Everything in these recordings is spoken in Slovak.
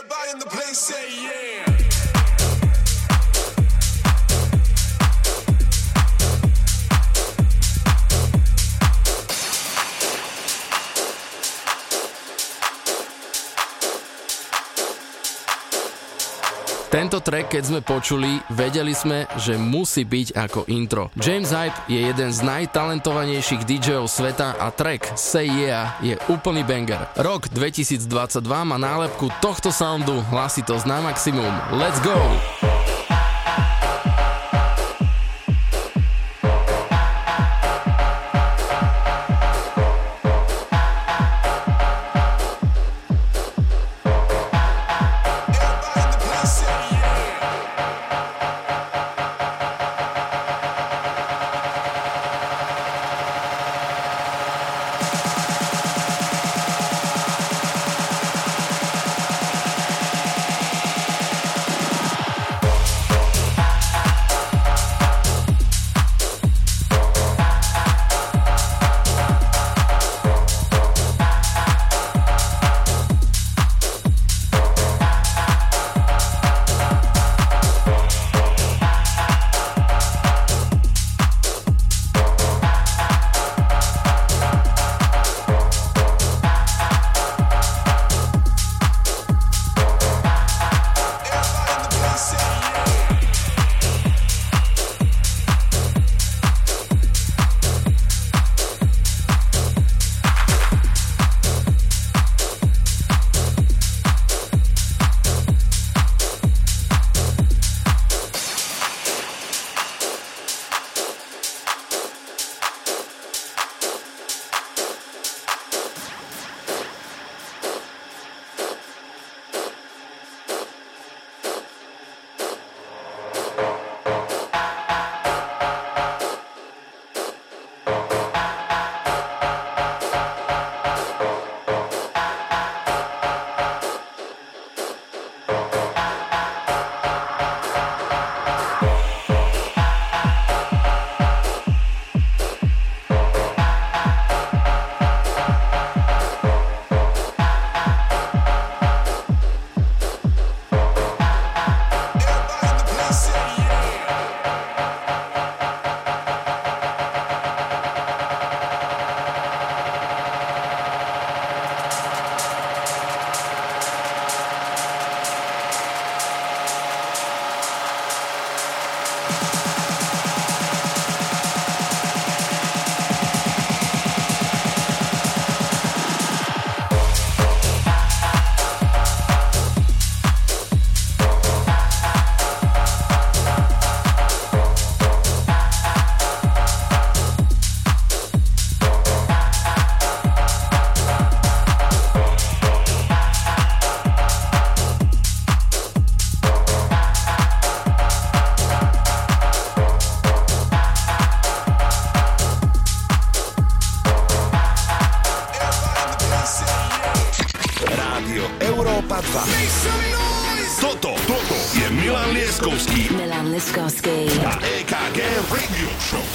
Everybody in the place say yeah. Tento track, keď sme počuli, vedeli sme, že musí byť ako intro. James Hype je jeden z najtalentovanejších DJov sveta a track Say Yeah je úplný banger. Rok 2022 má nálepku tohto soundu hlasitosť na maximum. Let's go! Toto je Milan Lieskovský. Milan Lieskovský. A EKG Radio Show.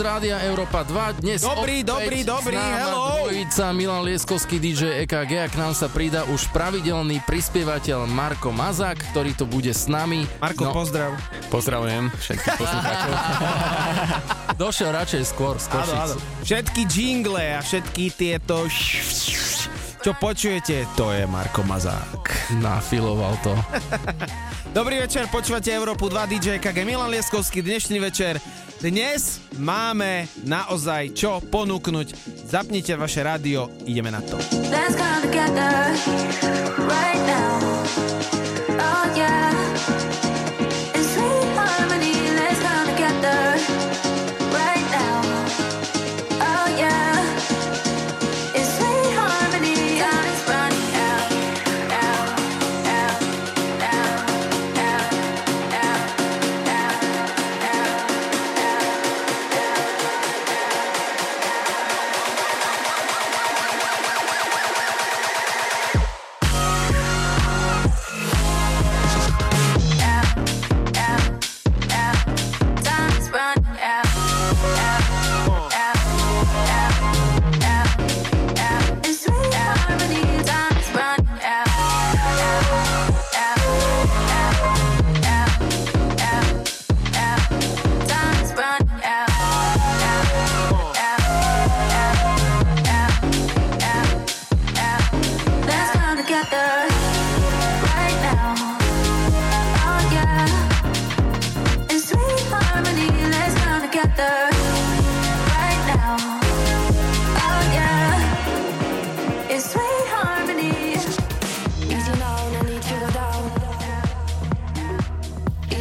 Rádia Európa 2. Dnes dobrý, hello. Dvojica Milan Lieskovský, DJ EKG, a k nám sa pridá už pravidelný prispievateľ Marko Mazák, ktorý tu bude s nami. Marko, no, pozdrav. Pozdravujem všetkých poslucháčov. Došiel radšej skôr z Košic. Všetky jingle a všetky tieto čo počujete, to je Marko Mazák. Nafiloval to. Dobrý večer, počúvate Európu 2, DJ EKG, Milan Lieskovský, dnešný večer. Dnes máme naozaj čo ponúknuť. Zapnite vaše rádio, ideme na to. Let's come together right now. Oh yeah. In sweet harmony, let's come.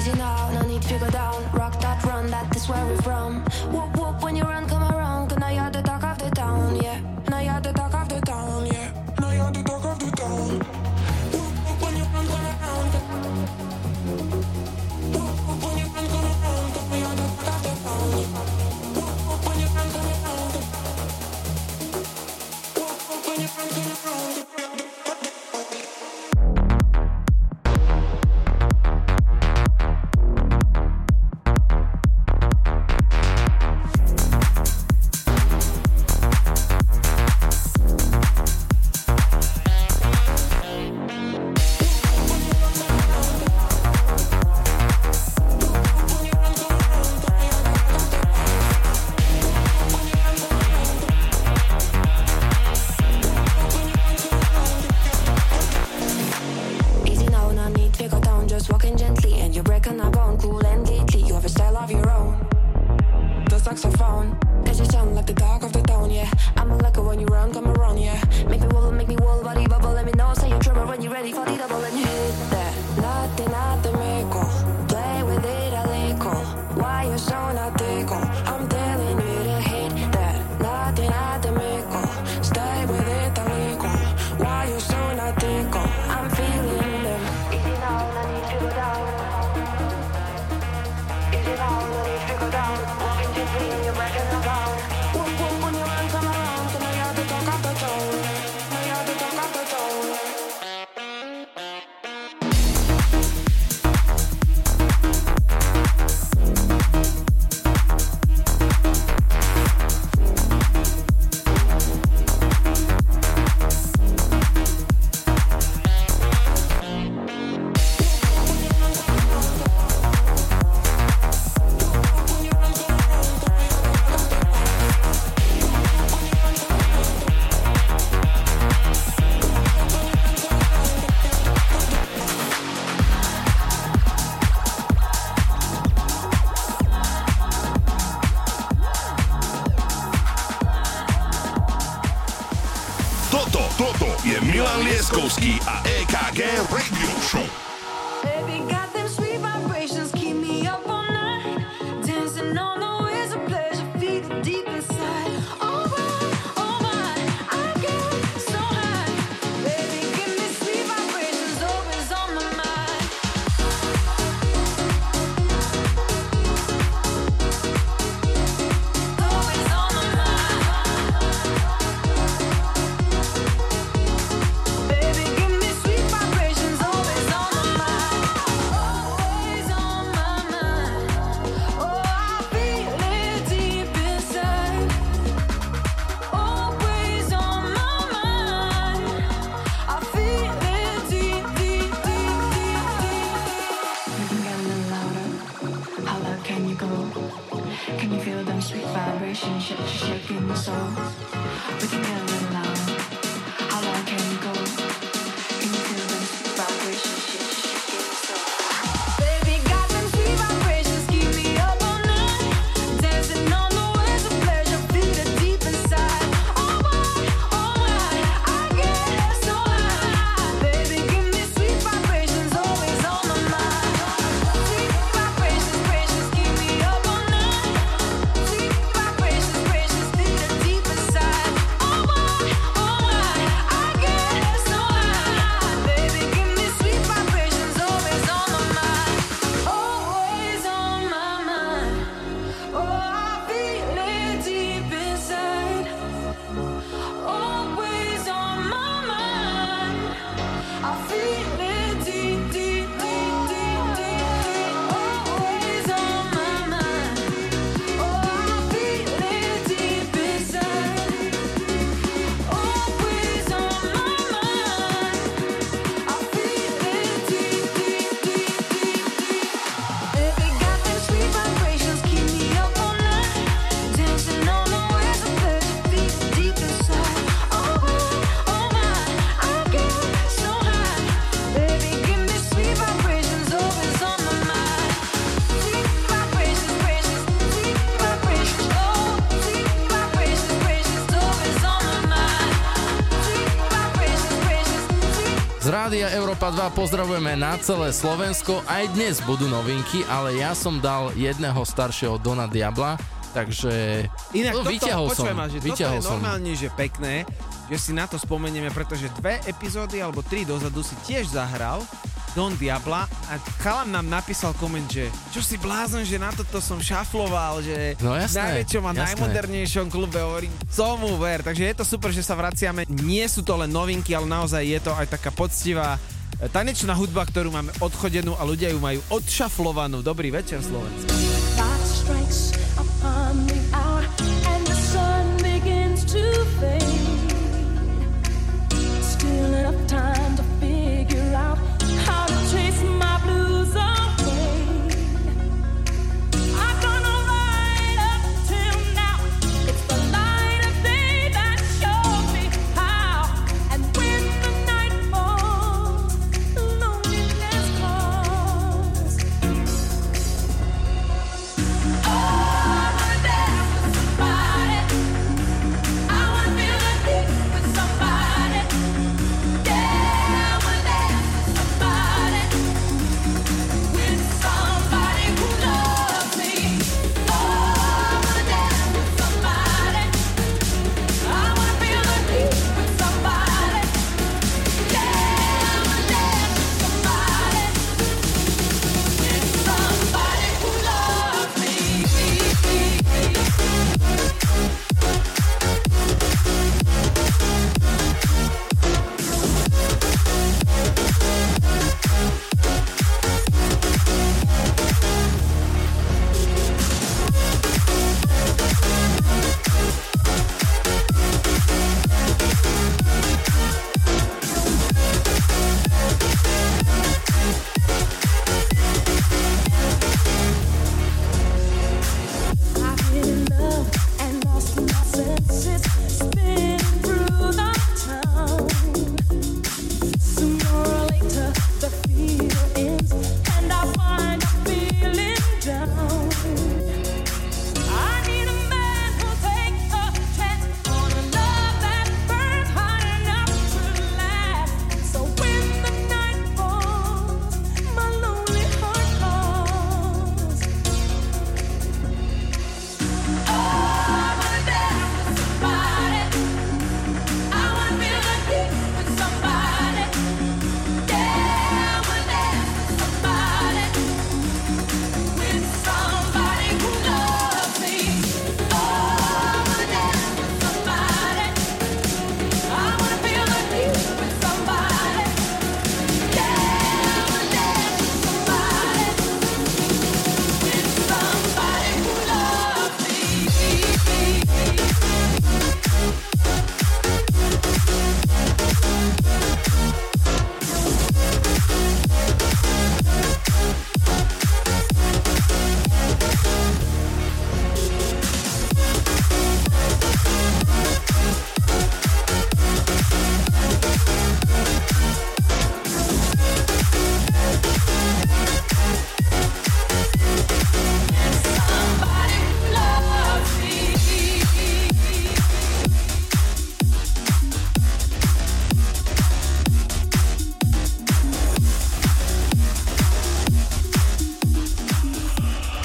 you now, no need to go down. Rock that, run that, that's where we're from. Whoop whoop, when you run, come around. 'Cause now you're the talk of the town, yeah. Now you're the talk of the town, yeah. Now you're the talk of the town. Whoop whoop, when you run, come around. Whoop whoop, when you run, come around. 'Cause now you're the talk of the town, yeah. Whoop whoop, when you run, come around. Whoop whoop, when you run, come around. Lieskovský a EKG Radio Show. Oh Rádia Európa 2 pozdravujeme na celé Slovensko. Aj dnes budú novinky, ale ja som dal jedného staršieho Dona Diabla, takže inak toto, vyťahol som. Ma, vyťahol toto je normálne, že pekné, že si na to spomenieme, pretože 2 epizódy alebo 3 dozadu si tiež zahral Don Diabla a Kalam nám napísal koment, že čo si blázon, že na toto som šafloval, že no jasné, najväčšom a jasné, najmodernejšom klube hovorím, tomu ver, takže je to super, že sa vraciame, nie sú to len novinky, ale naozaj je to aj taká poctivá tanečná hudba, ktorú máme odchodenú a ľudia ju majú odšaflovanú. Dobrý večer, Slovensko.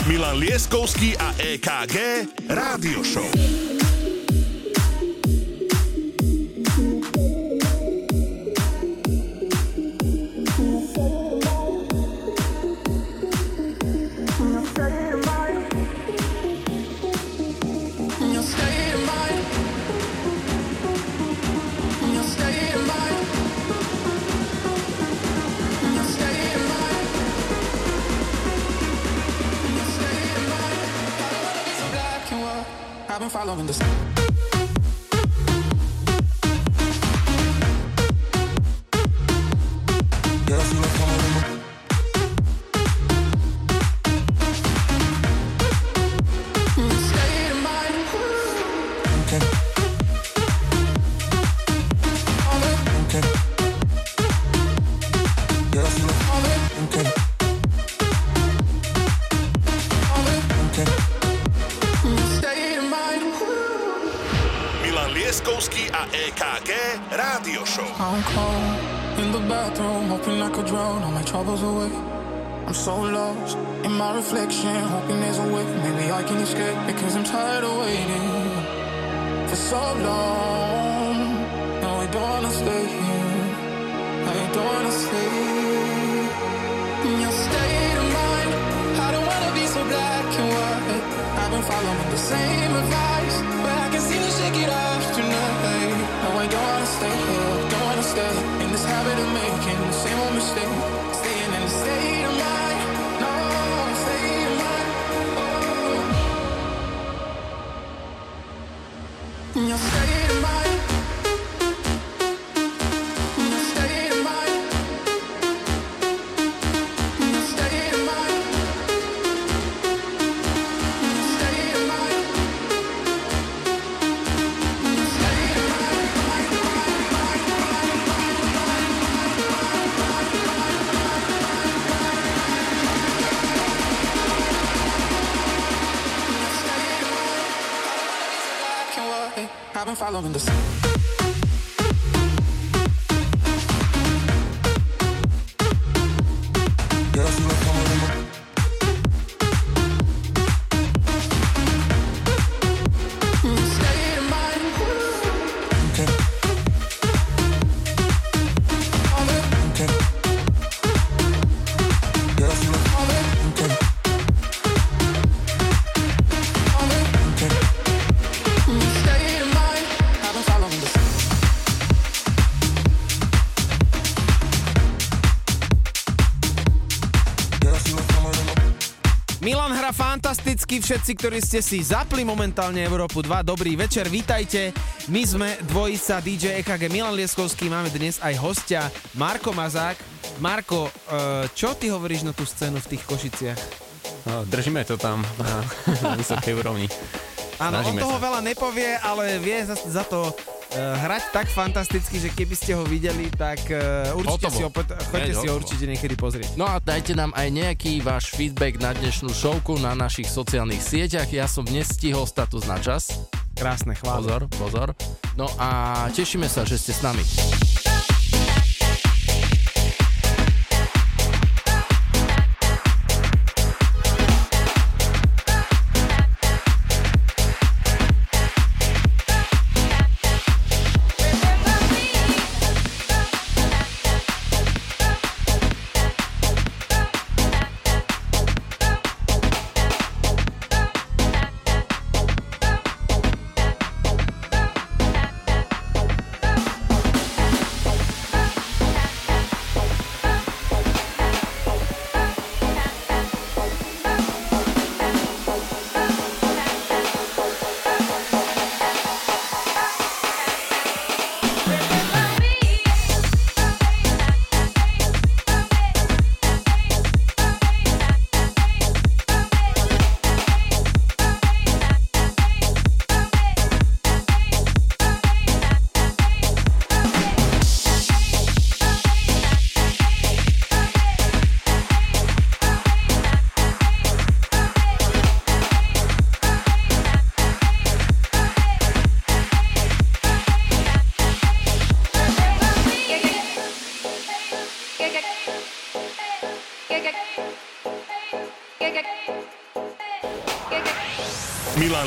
Milan Lieskovský a EKG Rádio Show. Following the sun. in the bathroom, hoping I could drown all my troubles away. I'm so lost in my reflection, hoping there's a way maybe I can escape, because I'm tired of waiting for so long. No, I don't wanna stay here, I don't wanna stay in your state of mind. I don't wanna be so black and white. I've been following the same advice, but I can see you shake it off tonight. No, I don't wanna stay here, don't wanna stay in this habit of making the same old mistake, staying in the state of mind. No, state of mind. Oh. In your state of mind. I've been following the sun. Všetci, ktorí ste si zapli momentálne Európu 2, dobrý večer, vítajte. My sme dvojica DJ EKG, Milan Lieskovský, máme dnes aj hostia Marko Mazák. Marko, čo ty hovoríš na tú scénu v tých Košiciach? Držíme to tam na vysokej úrovni. Áno, on toho veľa nepovie, ale vie za to hrať tak fantasticky, že keby ste ho videli, tak určite si ho, určite niekedy pozrieť. No a dajte nám aj nejaký váš feedback na dnešnú showku na našich sociálnych sieťach. Ja som nestihol status na čas. Krásne, chvála. Pozor. No a tešíme sa, že ste s nami. Milan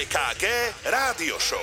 EKG Rádio Show.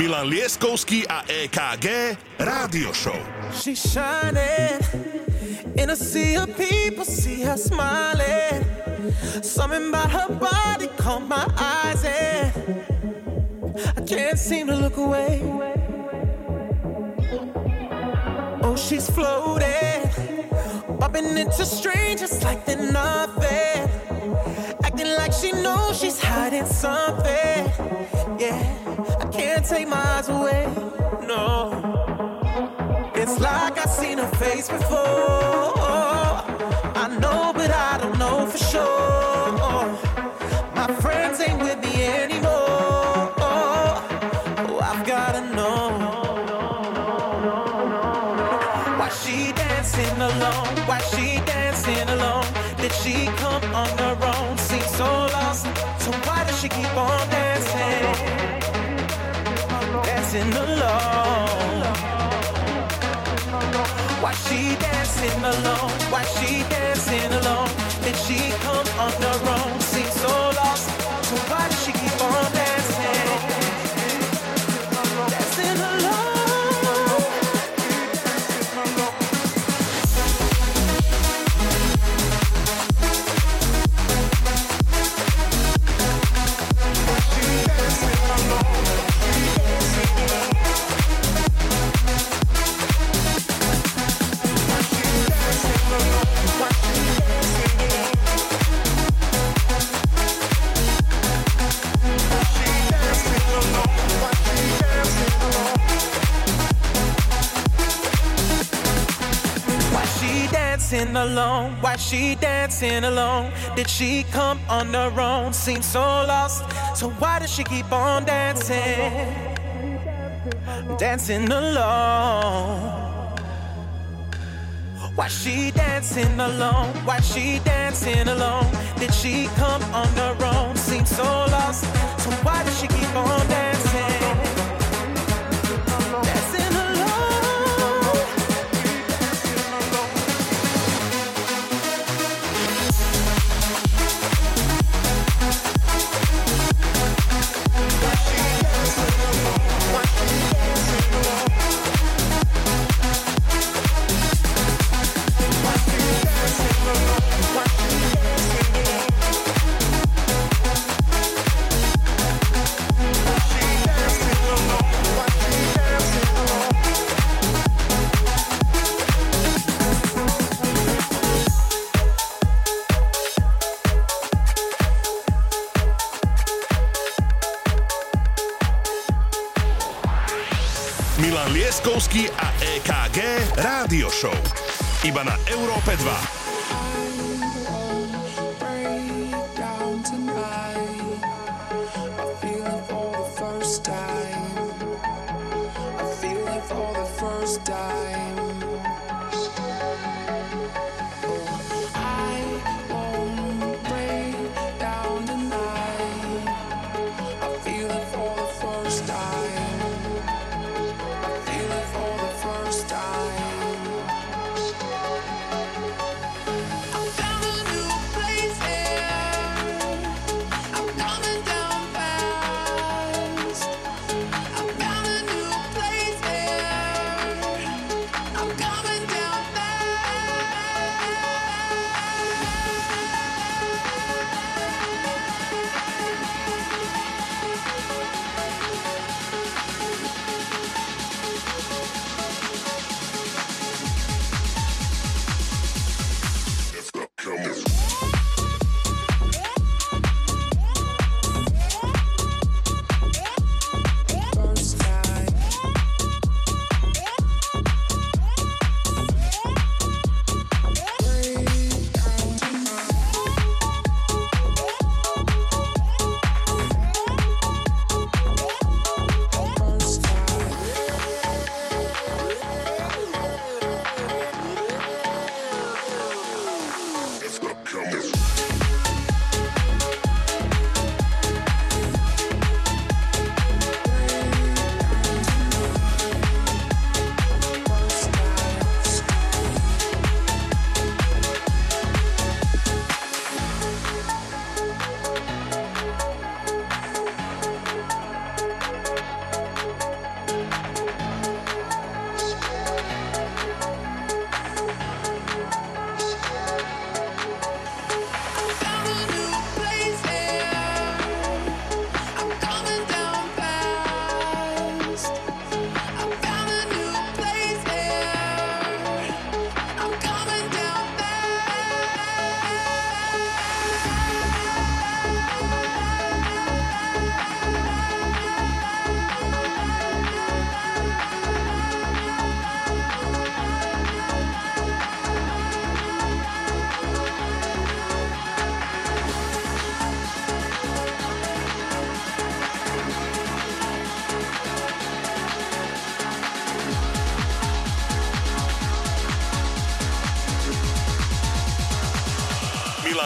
Milan Lieskovský a EKG Rádio Show. She's shining in a sea of people, see her smiling. Something about her body caught my eyes and I can't seem to look away. Oh, she's floating, bumping into strangers like they're nothing, acting like she knows she's hiding something. Yeah, I can't take my eyes away, no. It's like I've seen her face before. I know, but I don't know for sure. My friends ain't with me anymore. Oh, I've gotta know. Why she dancing alone? Why she dancing alone? Did she come on her own? Seems so lost, so why does she keep on dancing? Dancing alone. Why she dancing alone? Why she dancing alone? Did she come on her own? Seems so lost. So why does she keep on dancing? Dancing alone. Why she dancing alone? Why she dancing alone? dancing alone? Why she dancing alone? Did she come on her own? Seems so lost, so why does she keep on dancing? Dancing alone. Why she dancing alone? Why she dancing alone? Did she come on her own? Seems so lost, so why does she keep on dancing? Milan Lieskovský a EKG Rádio Show. Iba na Európe 2.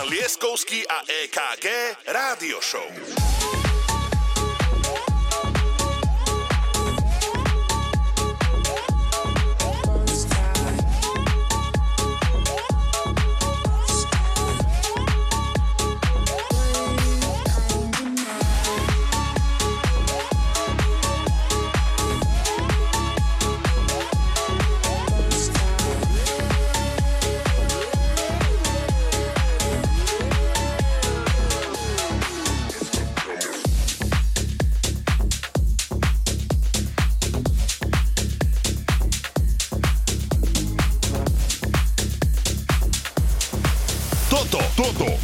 Lieskovský a EKG Rádio Show.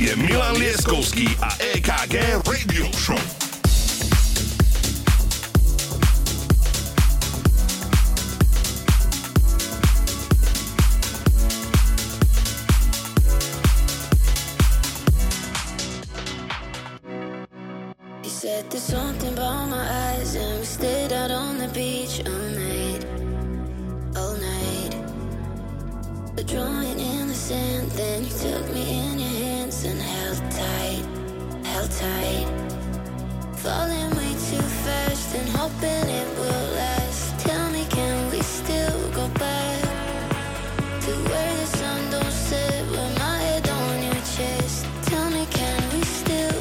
Je Milan Lieskovský a EKG Radio Show. There's something about my eyes, and we stayed out on the beach all night, all night. A drawing in the sand, then you took me in your hands and held tight, held tight. Falling way too fast and hoping it will last. Tell me, can we still go back to where the sun don't set, with my head on your chest? Tell me, can we still go back?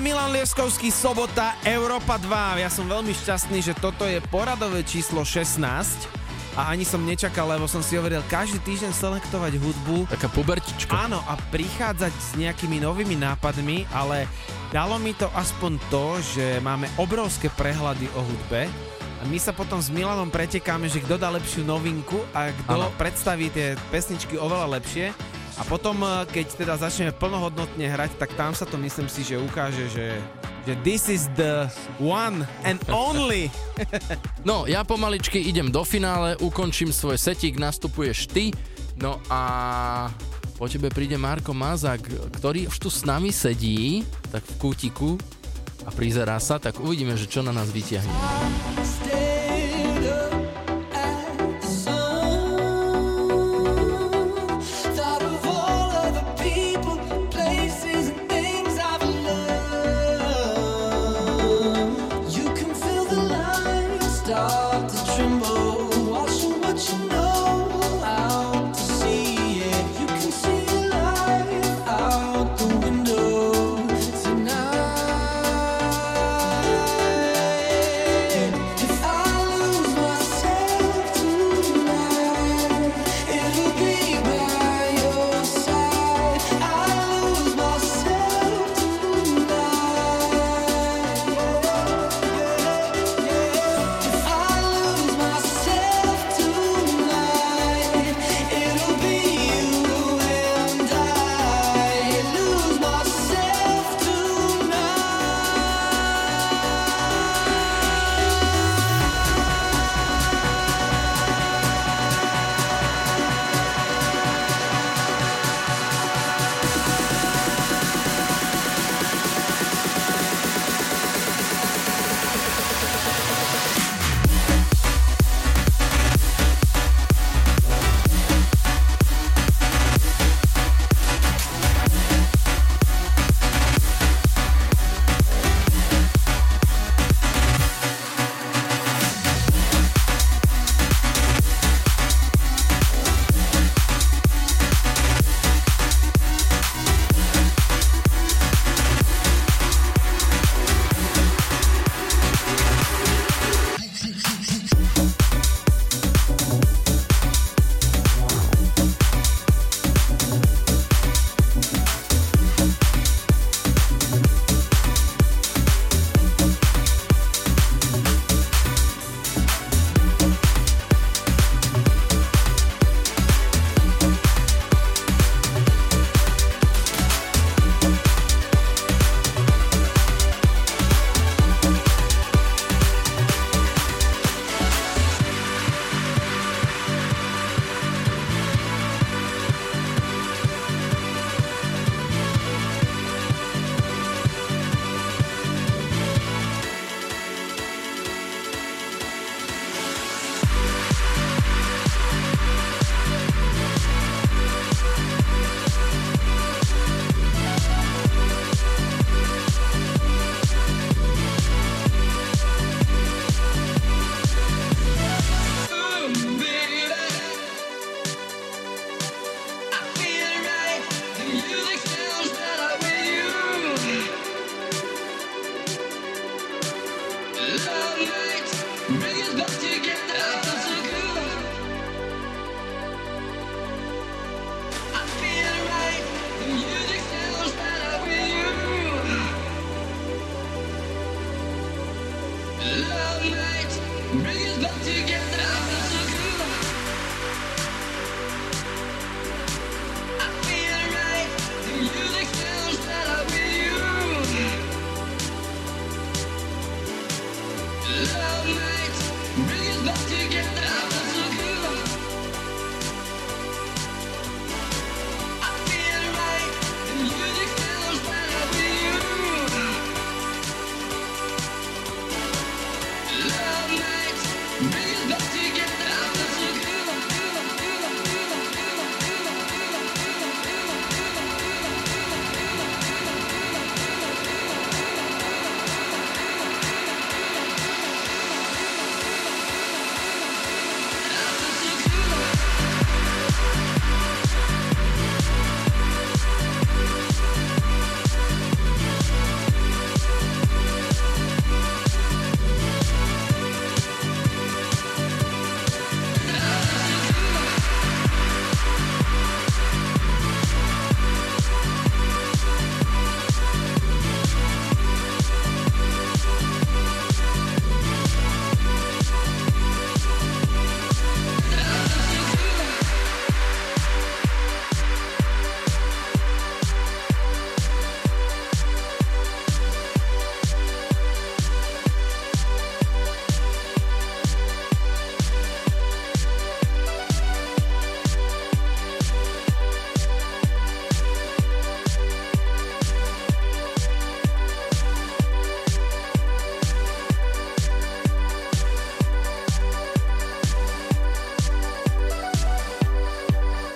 Milan Lieskovský, sobota, Európa 2. Ja som veľmi šťastný, že toto je poradové číslo 16 a ani som nečakal, lebo som si hovoril každý týždeň selektovať hudbu. Taká pubertička. Áno, a prichádzať s nejakými novými nápadmi, ale dalo mi to aspoň to, že máme obrovské prehľady o hudbe a my sa potom s Milanom pretekáme, že kto dá lepšiu novinku a kto predstaví tie pesničky oveľa lepšie. A potom, keď teda začneme plnohodnotne hrať, tak tam sa to, myslím si, že ukáže, že this is the one and only. No, ja pomaličky idem do finále, ukončím svoj setík, nastupuješ ty. No a po tebe príde Marko Mazák, ktorý už tu s nami sedí, tak v kútiku a prizerá sa, tak uvidíme, že čo na nás vyťahne.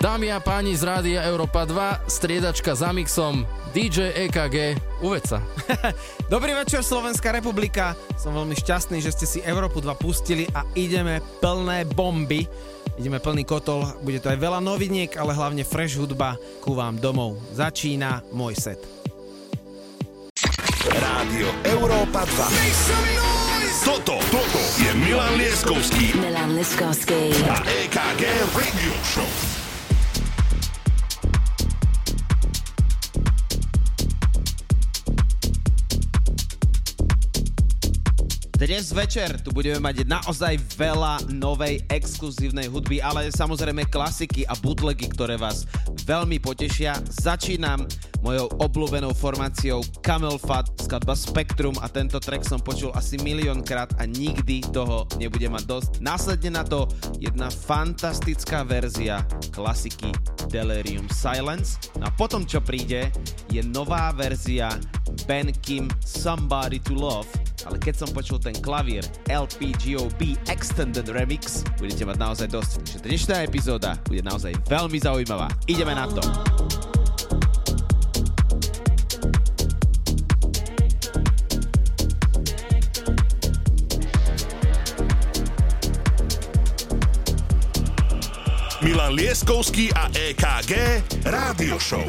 Dámy a páni z rádia Európa 2, striedačka za mixom DJ EKG, uveď sa. Dobrý večer, Slovenská republika. Som veľmi šťastný, že ste si Európu 2 pustili a ideme plné bomby. Ideme plný kotol, bude to aj veľa noviniek, ale hlavne fresh hudba ku vám domov. Začína môj set. Rádio Európa 2. Toto je Milan Lieskovský. A EKG Radio Show. Dnes večer tu budeme mať naozaj veľa novej exkluzívnej hudby, ale samozrejme klasiky a bootlegy, ktoré vás veľmi potešia. Začínam mojou obľúbenou formáciou Camelphat, skladba Spektrum, a tento track som počul asi miliónkrát a nikdy toho nebude mať dosť. Následne na to jedna fantastická verzia klasiky Delerium Silence. No a potom, čo príde, je nová verzia Ben Kim Somebody to Love. Ale keď som počul ten klavír LPGOB Extended Remix, budete mať naozaj dosť. Takže dnešná epizóda bude naozaj veľmi zaujímavá. Ideme na to. Milan Lieskovský a EKG Rádio Show.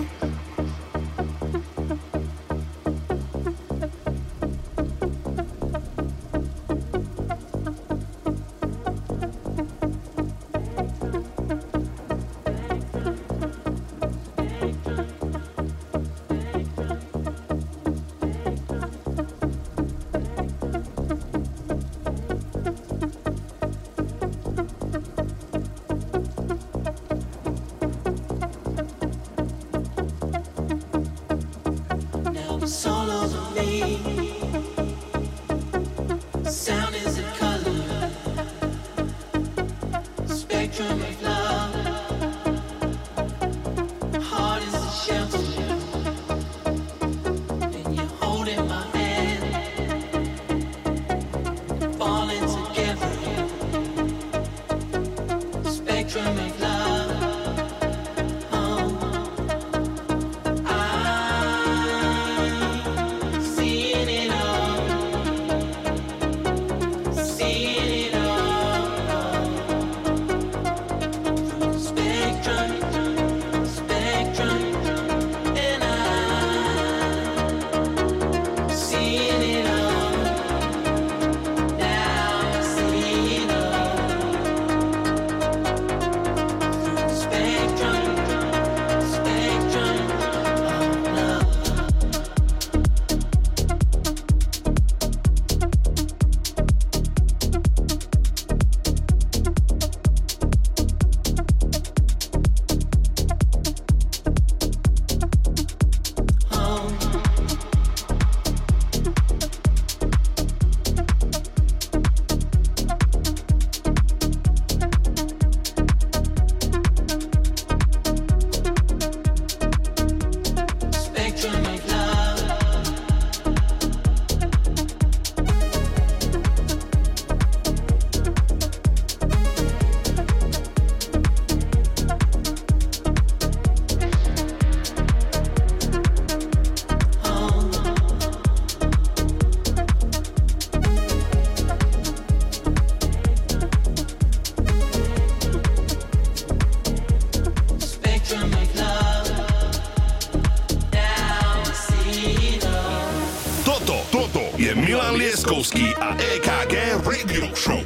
je Milan Lieskovský a EKG Radio Show.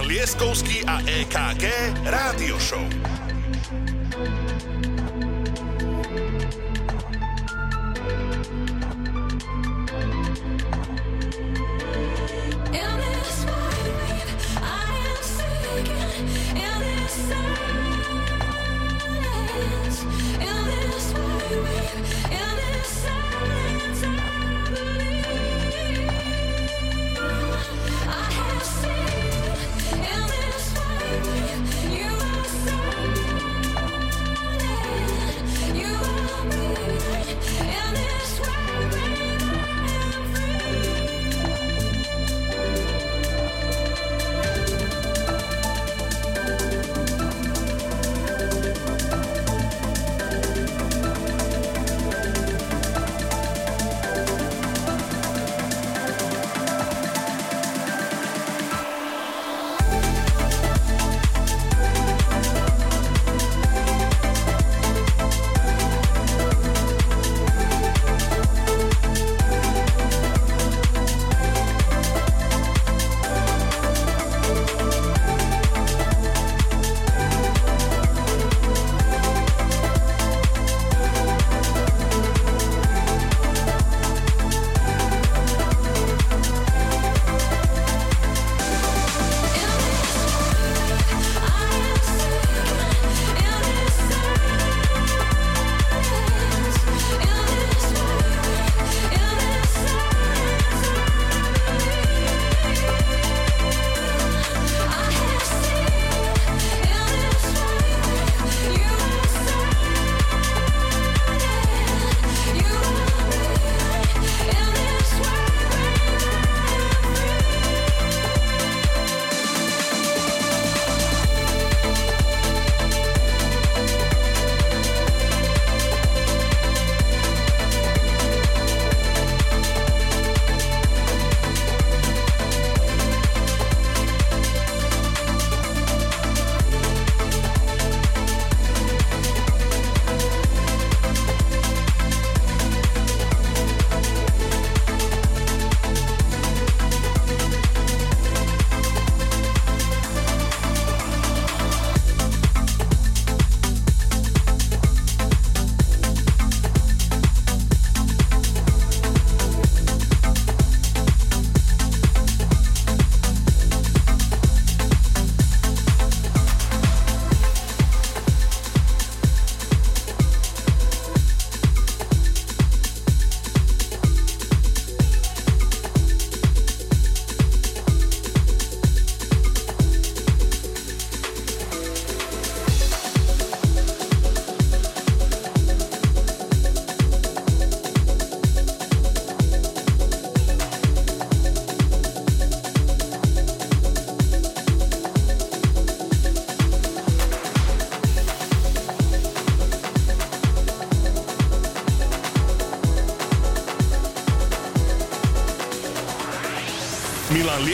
Lieskovský a EKG Rádio Show. Milan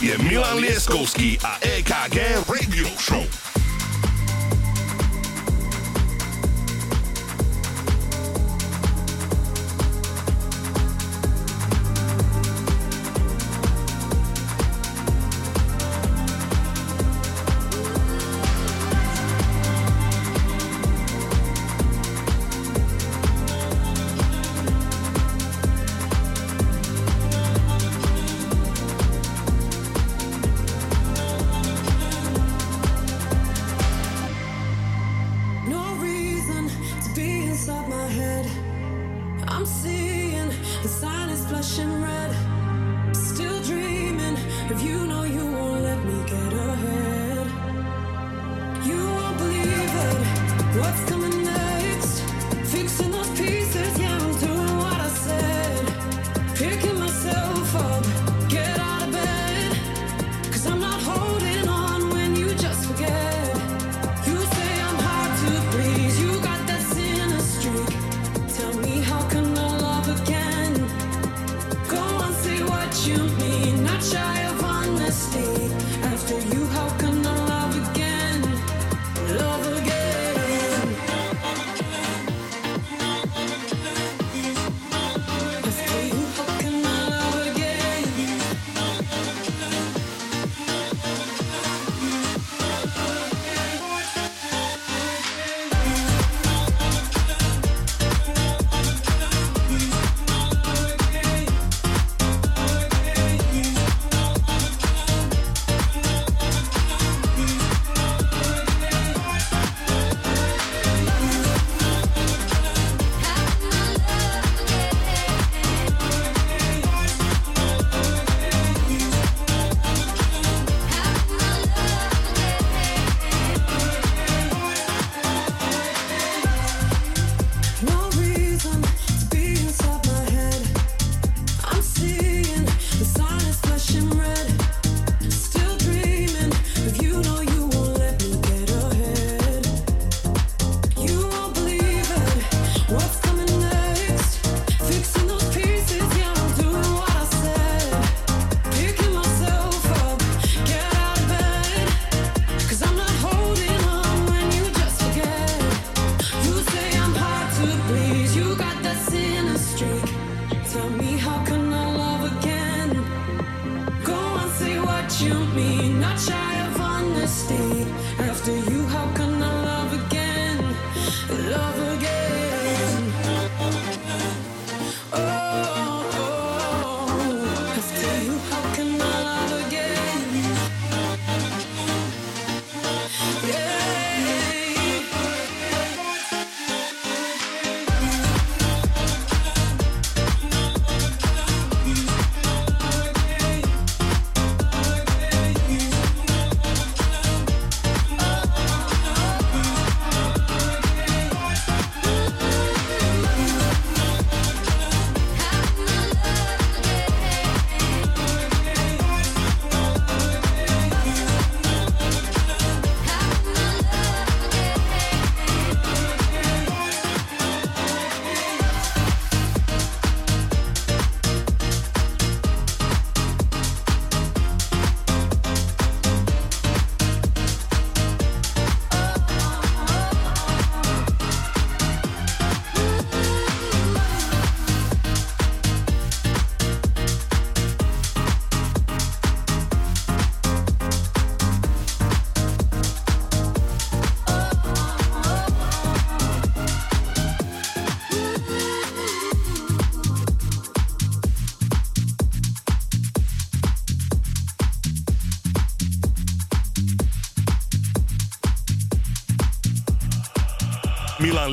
Je Milan Lieskovský a EKG Radio Show. Milan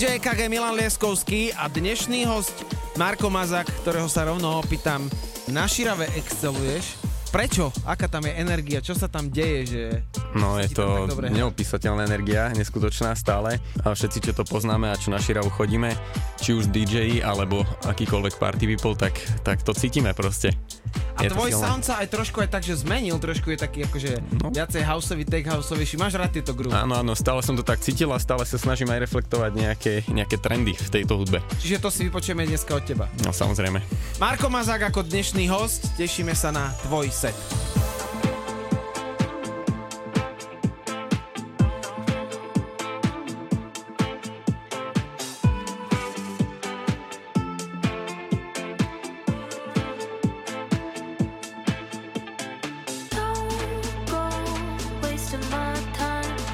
DJ EKG Milan Lieskovský a dnešný host Marko Mazák, ktorého sa rovno opýtam, na Širave exceluješ. Prečo? Aká tam je energia? Čo sa tam deje? Že no je to neopísateľná energia, neskutočná stále. A všetci, čo to poznáme a čo na Širavu chodíme, či už DJ alebo akýkoľvek party people, tak to cítime proste. A je tvoj sound sa aj trošku takže zmenil, trošku je taký akože viacej house-ový, tech house-ovejší. Máš rád tieto groove? Áno, stále som to tak cítil a stále sa snažím aj reflektovať nejaké trendy v tejto hudbe. Čiže to si vypočujeme dneska od teba. No samozrejme. Marko Mazák ako dnešný host, tešíme sa na tvoj set. Wasting my time.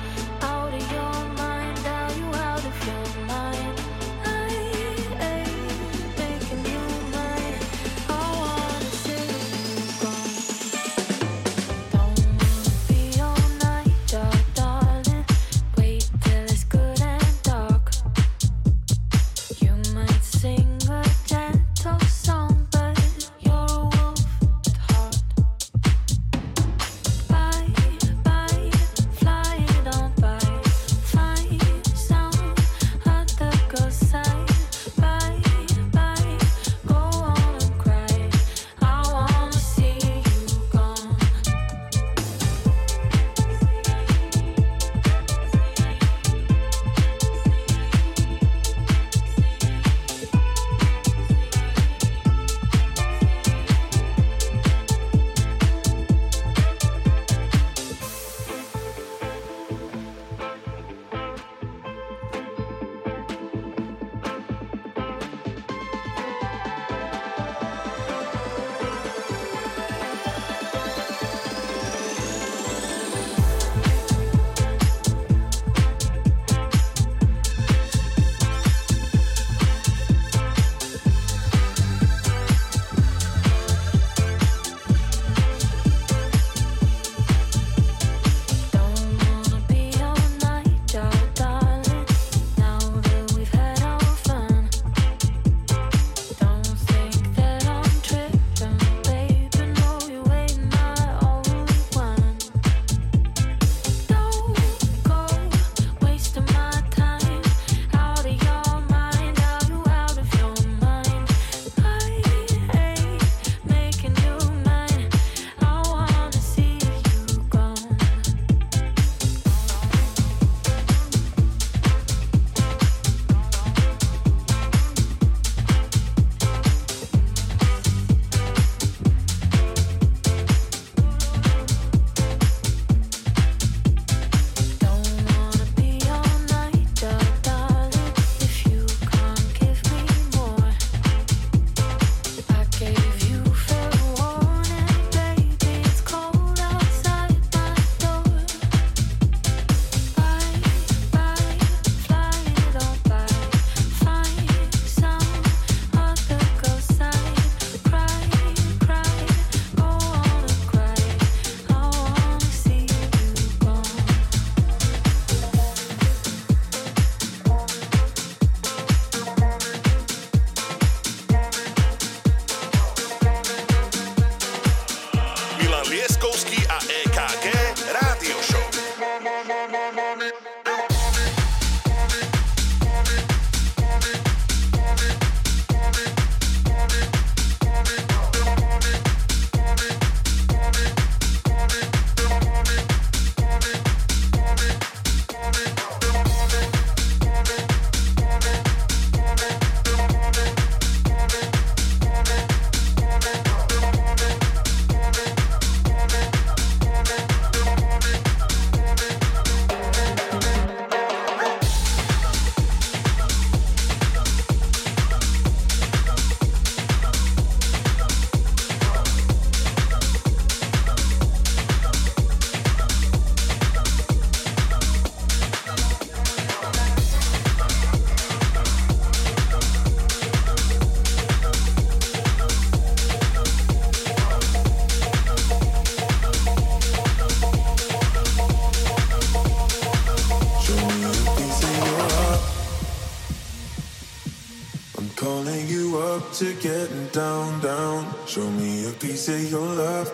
you up to getting down, down. Show me a piece of your love.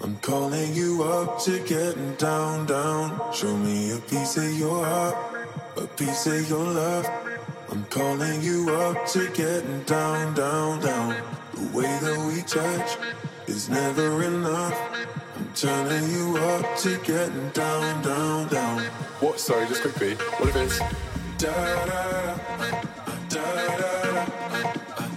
I'm calling you up to getting down, down. Show me a piece of your heart, a piece of your love. I'm calling you up to getting down, down, down. The way that we touch is never enough. I'm turning you up to getting down, down, down. What? Sorry, just quickly. What if it's da da da da da da.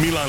Milan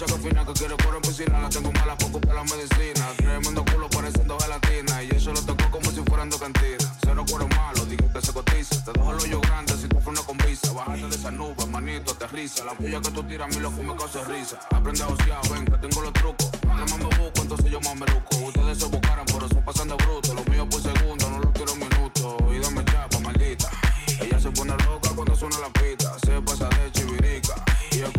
Que fina que quiero correr en piscina, la tengo mala poco para la medicina. Tremendo culo pareciendo gelatina y eso lo tocó como si fueran de cantina. Cero cuero malo, dije que se cotiza. Te dejo el hoyo grande si tú fue una convisa. Bájate de esa nube, manito, aterriza. La puya que tú tiras, mi loco me hace risa. Aprende a josear, ven que tengo los trucos. Cuando más me busco, entonces yo más me luco. Ustedes se buscaran, pero se pasan de bruto. Lo mío por segundo, no lo quiero en minutos. Y dame chapa, maldita. Ella se pone loca cuando suena la pita. Se pasa de chivirica. Y el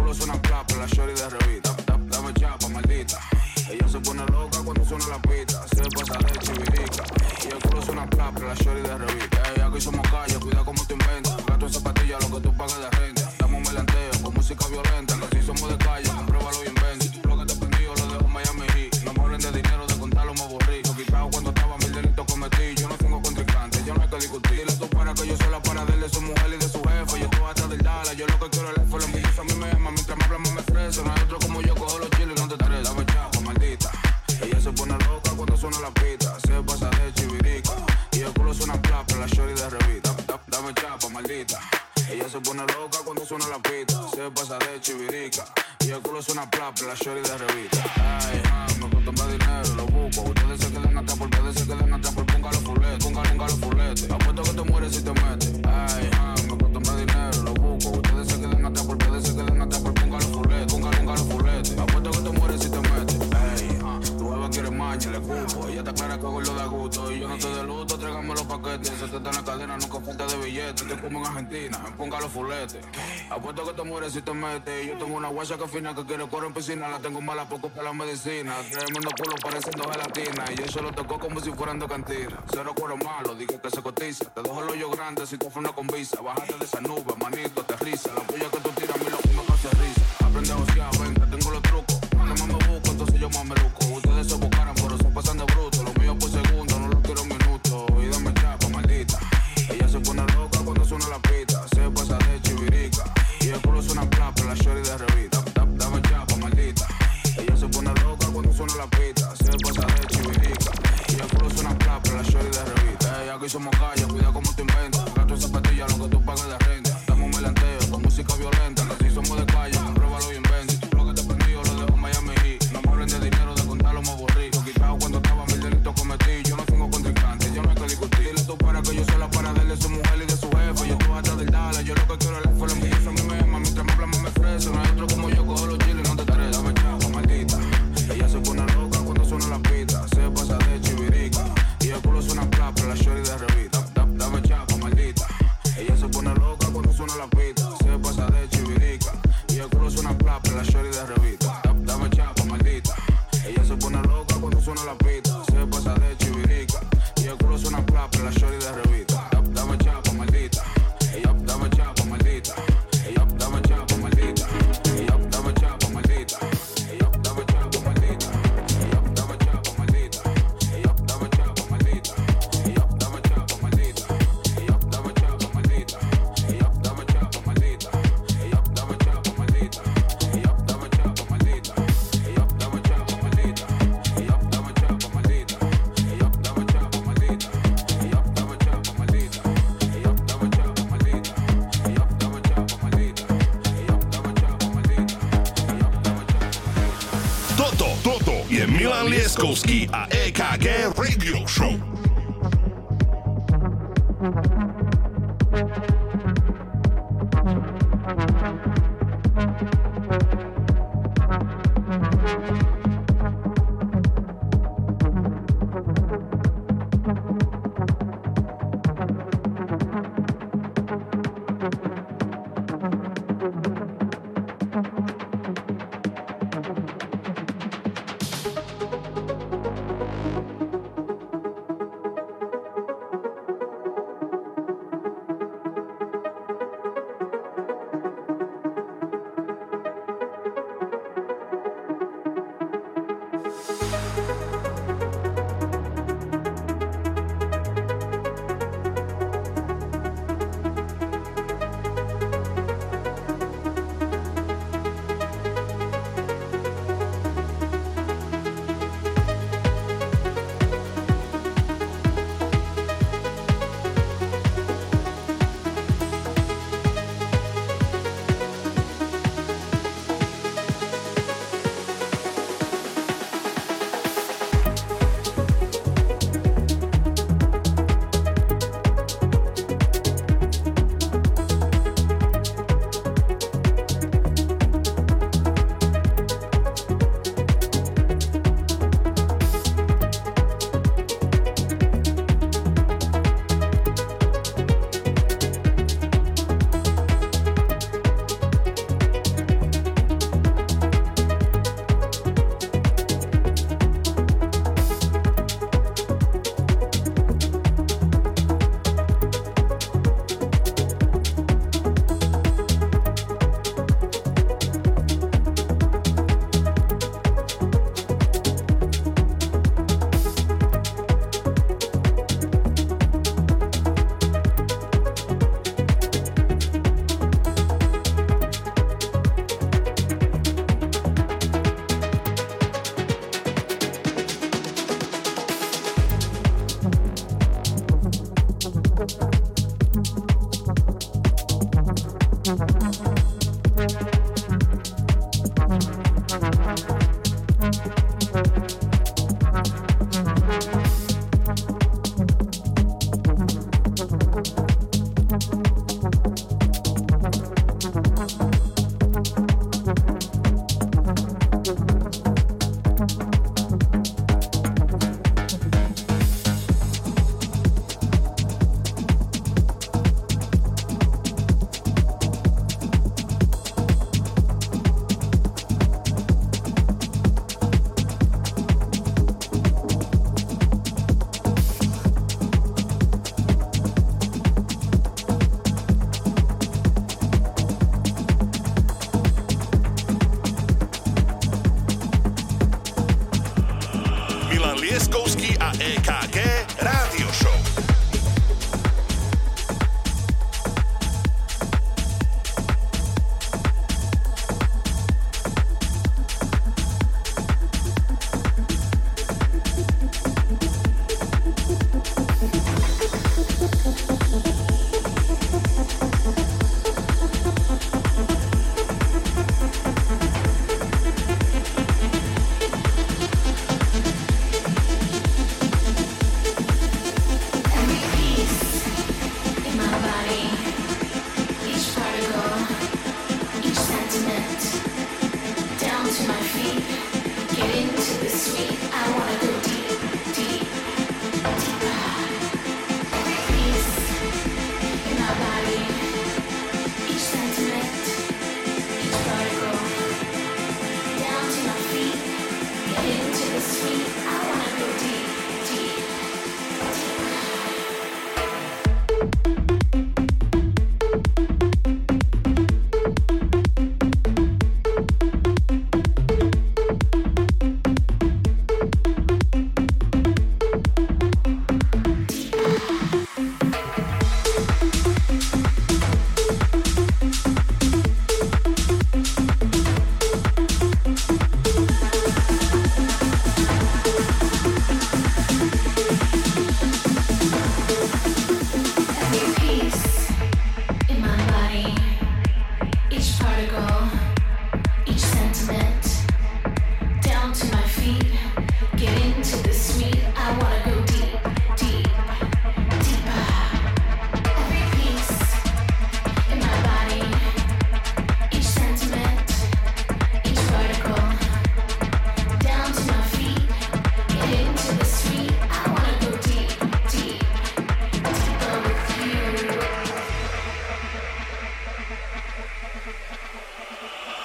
somos calles, cuida como te inventas. Gato en zapatillas, lo que tú pagas la renta. Dame un melanteo con música violenta. Así somos de calle, pruébalo y inventa. Lo que te prendí yo lo dejo en Miami Heat. No me hablen de dinero, de contarlo me aburrí. Yo quitado cuando estaba, mil delitos cometí. Yo no tengo contrincante, yo no hay que discutir. Dile tú para que yo soy la para de su mujer y de su jefe. Yo estoy hasta del Dallas, yo lo que quiero es la forma en que yo soy mi mema. Mientras me hablan, me ofrece. No hay otro como yo, cojo los chiles, no te taré. Dame chavo, maldita. Ella se pone loca cuando suena la pita. Se pasa de chivirica. Y el culo suena plap, pero la shorty de revista. Dame chapa, maldita. Ella se pone loca cuando suena la pita. Se pasa de chivirica. Y el culo suena plap, pero la shorty de revista. Dame chapa, maldita. Ella se pone loca cuando suena la pita. Se pasa de chivirica. Y el culo suena plap, pero la shorty de revista. Dame chapa, maldita. Ella dame chapa, maldita. Ella dame chapa, maldita. Ella dame chapa, maldita. Ella dame chapa, maldita. Ella dame chapa, maldita. Ella dame chapa, maldita. Ella dame chapa, maldita. Ella dame chapa, maldita. Ella dame chapa, maldita. Ella dame chapa, maldita. Ella dame chapa, maldita. Ella dame chapa, maldita. Ella dame chapa, maldita. Ella dame chapa, maldita. Ella dame chapa, maldita. Ella dame chapa, maldita. Ella dame chapa, maldita. Ella dame chapa, maldita. Ella dame chapa, maldita. Toto je Milan Lieskovský a EKG Radio Show.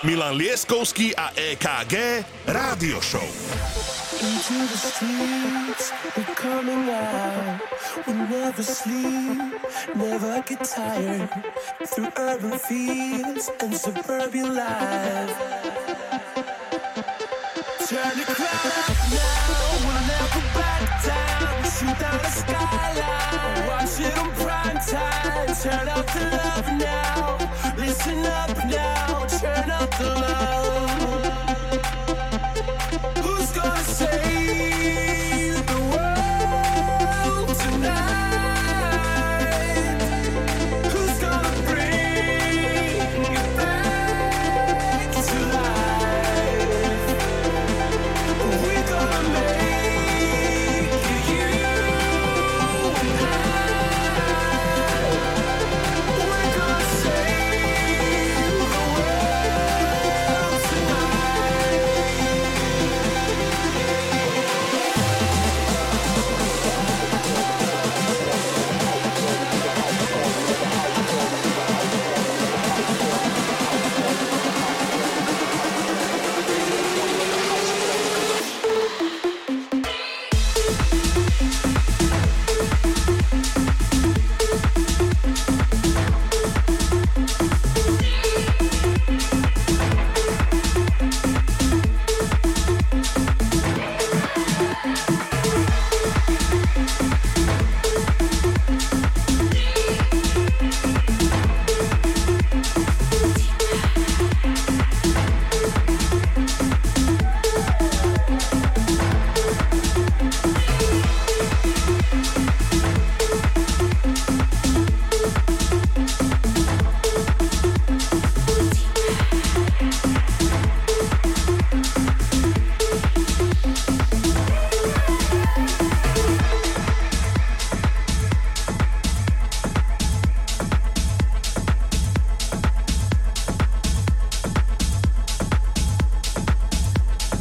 Milan Lieskovský a EKG Rádio Show. Into the streets, we're coming out. We never sleep, never get tired. Through urban fields and suburban life. Turn the crowd up now, we'll never back down. Shoot down the skyline, watch it on prime time. Turn up the love now, listen up now. Turn up the love. Who's gonna save the world tonight? Who's gonna bring it back to life? We're gonna make it you and I. We're gonna save the world tonight.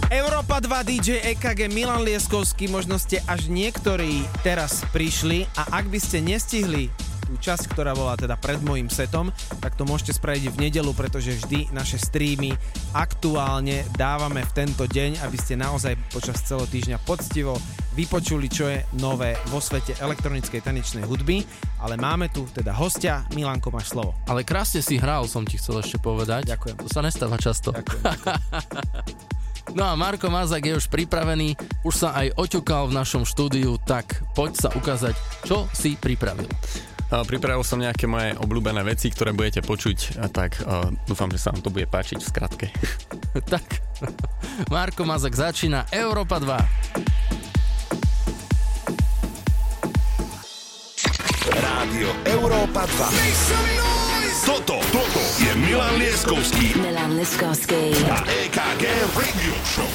Európa 2, DJ EKG, Milan Lieskovský, možno ste až niektorí teraz prišli a ak by ste nestihli tú časť, ktorá bola teda pred mojím setom, tak to môžete spraviť v nedeľu, pretože vždy naše streamy aktuálne dávame v tento deň, aby ste naozaj počas celého týždňa poctivo vypočuli, čo je nové vo svete elektronickej tanečnej hudby, ale máme tu teda hostia. Milanko, máš slovo. Ale krásne si hral, som ti chcel ešte povedať. Ďakujem. To sa nestáva často. Ďakujem. No a Marko Mazák je už pripravený, už sa aj oťukal v našom štúdiu, tak poď sa ukázať, čo si pripravil. Pripravil som nejaké moje obľúbené veci, ktoré budete počuť, a tak dúfam, že sa vám to bude páčiť v skratke. Tak, Marko Mazák začína Európa 2. Rádio Európa 2. Toto je Milan Lieskovský. Milan Lieskovský. A EKG Radio Show.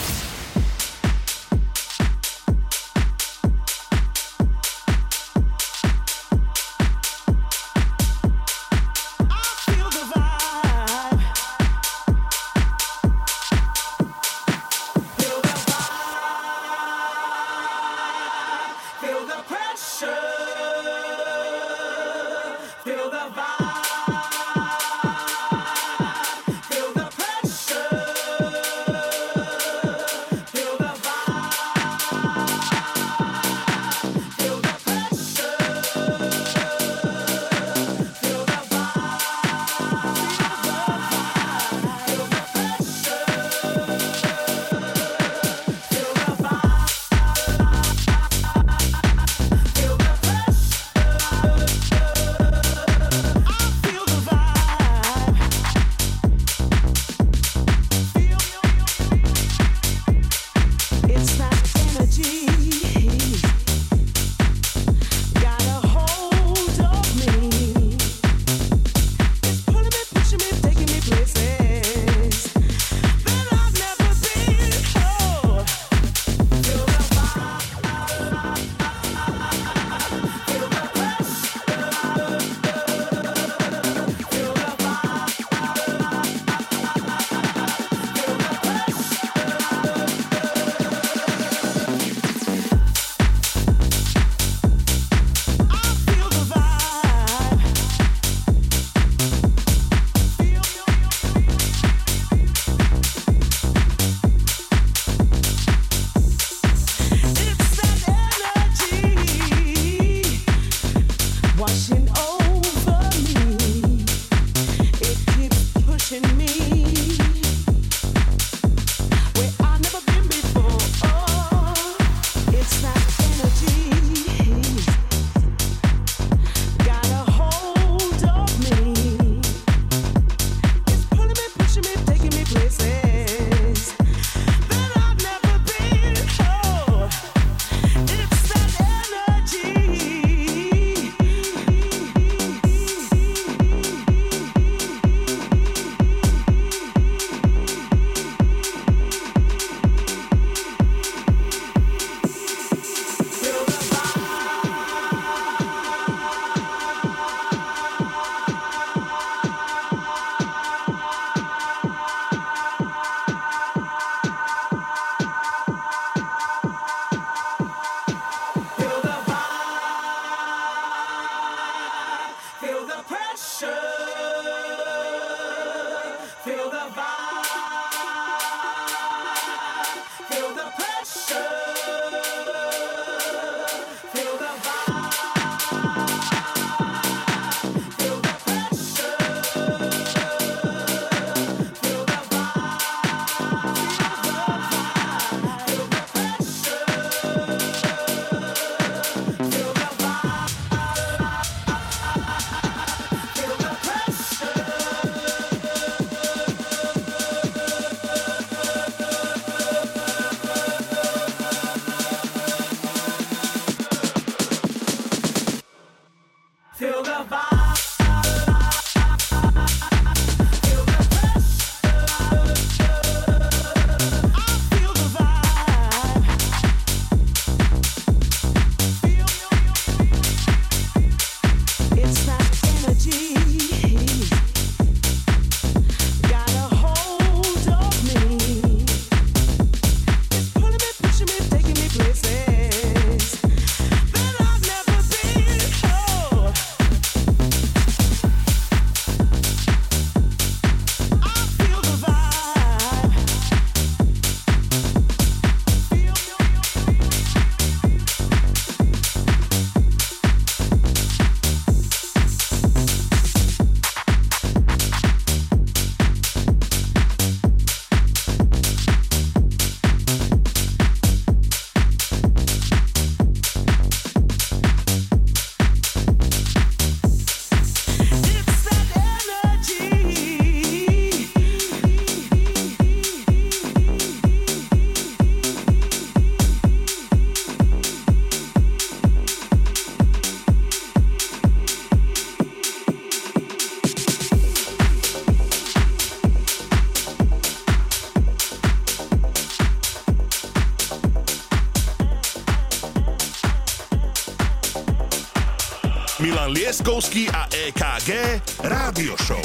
Milan Lieskovský a EKG Rádio Show.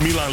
Milan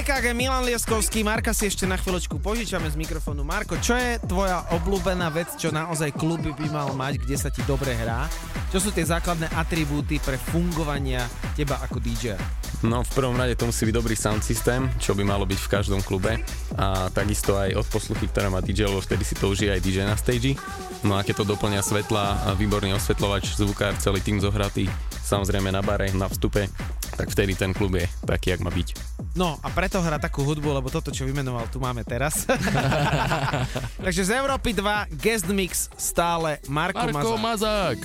EKG, Milan Lieskovský. Marka si ešte na chvíľočku požičame z mikrofónu. Marko, čo je tvoja obľúbená vec, čo naozaj klub by mal mať, kde sa ti dobre hrá? Čo sú tie základné atribúty pre fungovania teba ako DJ? No, v prvom rade to musí byť dobrý sound systém, čo by malo byť v každom klube. A takisto aj odposluchy, ktoré má DJ, lebo vtedy si to užije aj DJ na stage. No a keď to doplňa svetla, výborný osvetľovač, zvukár, celý tým zohratý, samozrejme na bare, na vstupe, tak vtedy ten klub je taký, jak má byť. No a preto hrá takú hudbu, lebo toto, čo vymenoval, tu máme teraz. Takže z Európy 2 guest mix stále Marko Mazák.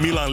Milan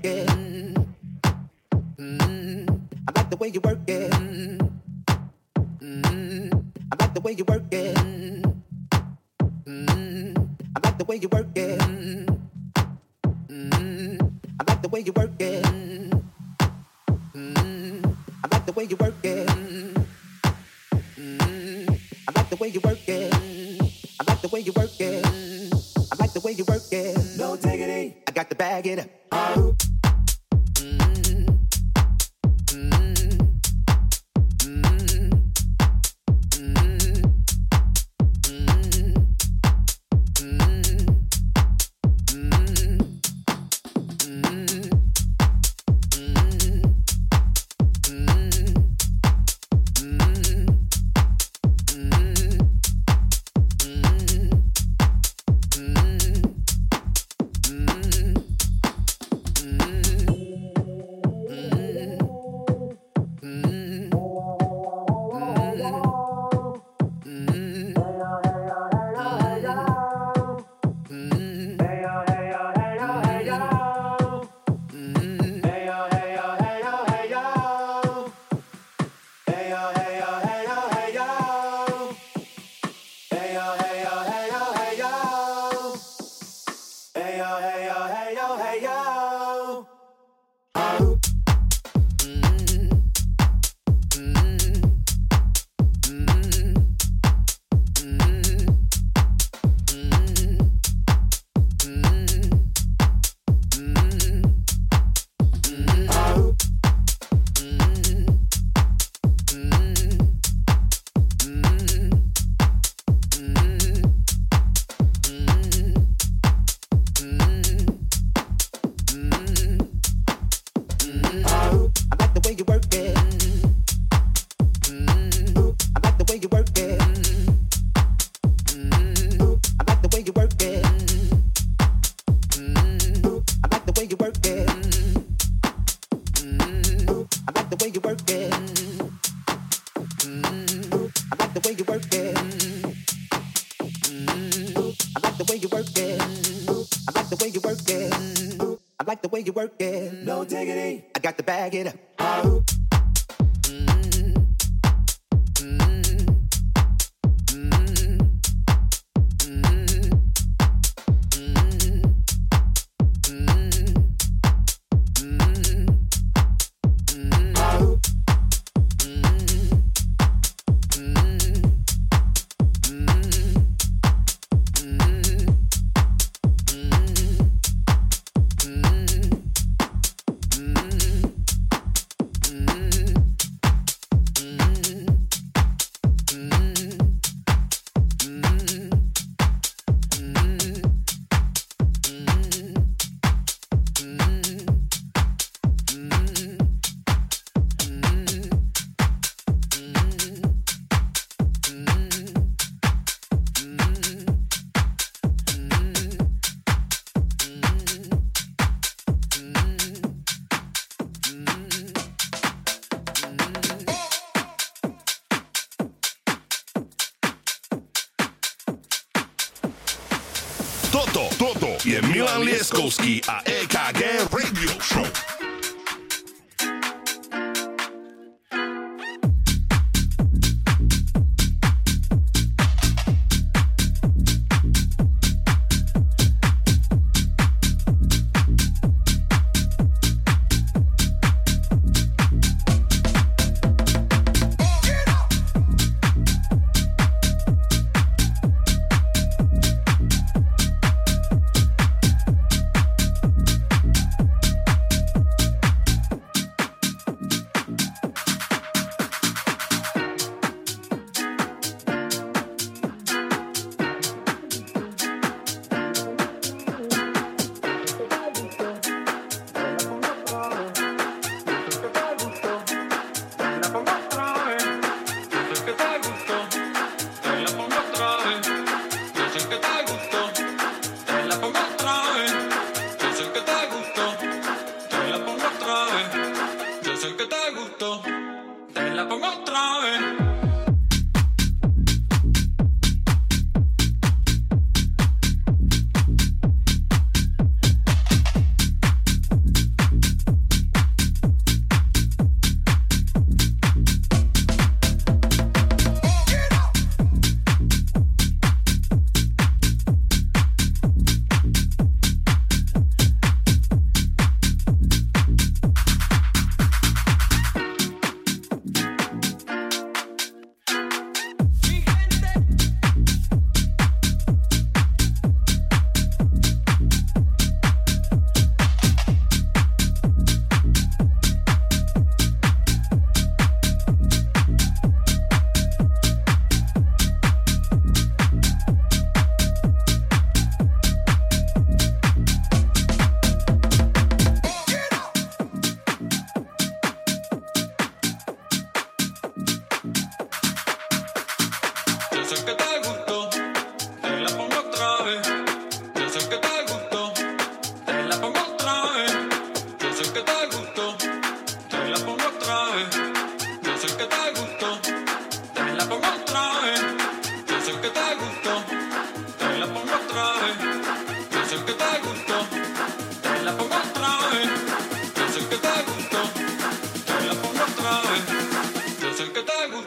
it. I like the way you work it. I like the way you work it. I like the way you work it. I like the way you work it. I like the way you work it. I like the way you work it. I like the way you work it. I like the way you work it. No diggity. got to bag it up. Oh. Toto je Milan Lieskovský a EKG Radio Show.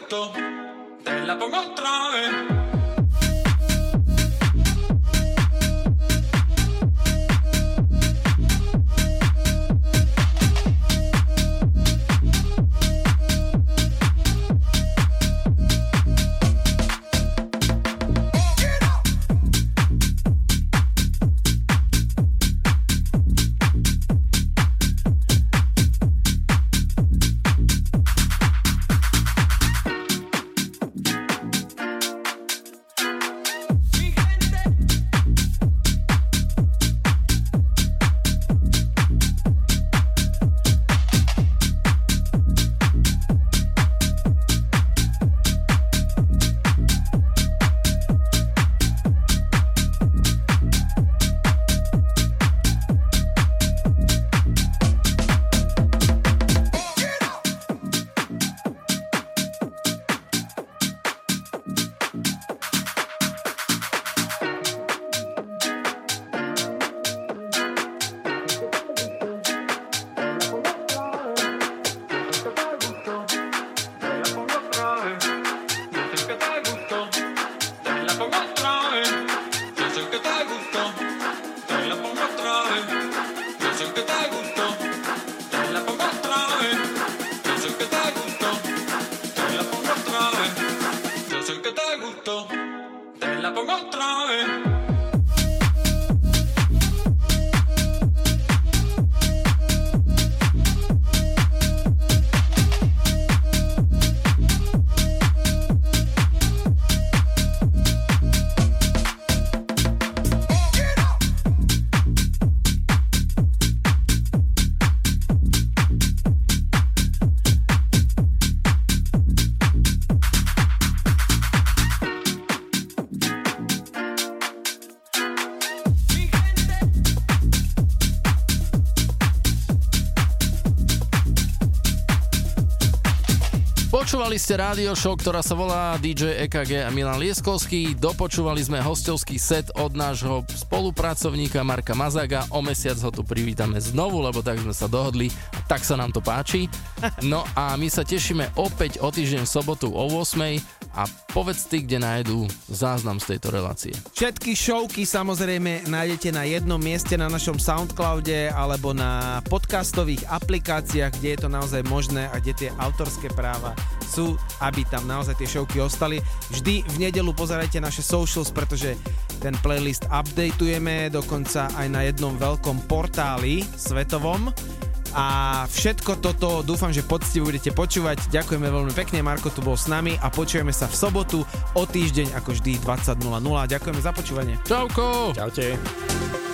perfecto, te la pongo otra vez. Počúvali ste rádio show, ktorá sa volá DJ EKG a Milan Lieskovský. Dopočúvali sme hostovský set od nášho spolupracovníka Marka Mazáka. O mesiac ho tu privítame znovu, lebo tak sme sa dohodli. Tak sa nám to páči. No a my sa tešíme opäť o týždeň v sobotu o 8:00 a povedz ty, kde nájdú záznam z tejto relácie. Všetky showky samozrejme nájdete na jednom mieste na našom Soundcloude alebo na podcastových aplikáciách, kde je to naozaj možné a kde tie autorské práva sú, aby tam naozaj tie showky ostali. Vždy v nedeľu pozerajte naše socials, pretože ten playlist updateujeme dokonca aj na jednom veľkom portáli svetovom. A všetko toto dúfam, že poctivo budete počúvať. Ďakujeme veľmi pekne, Marko tu bol s nami a počujeme sa v sobotu o týždeň ako vždy 20:00. Ďakujeme za počúvanie. Čauko. Čaute.